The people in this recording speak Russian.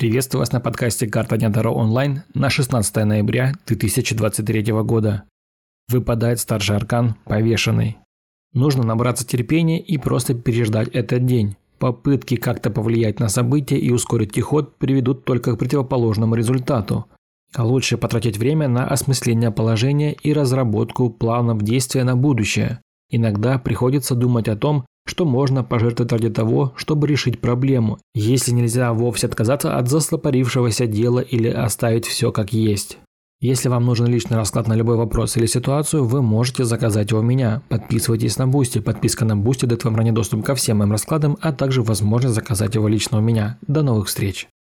Приветствую вас на подкасте «Карта дня Таро онлайн» на 16 ноября 2023 года. Выпадает старший аркан «Повешенный». Нужно набраться терпения и просто переждать этот день. Попытки как-то повлиять на события и ускорить их ход приведут только к противоположному результату. А лучше потратить время на осмысление положения и разработку планов действия на будущее. Иногда приходится думать о том, что можно пожертвовать ради того, чтобы решить проблему, если нельзя вовсе отказаться от заслопорившегося дела или оставить все как есть. Если вам нужен личный расклад на любой вопрос или ситуацию, вы можете заказать его у меня. Подписывайтесь на Boosty. Подписка на Boosty дает вам ранний доступ ко всем моим раскладам, а также возможность заказать его лично у меня. До новых встреч!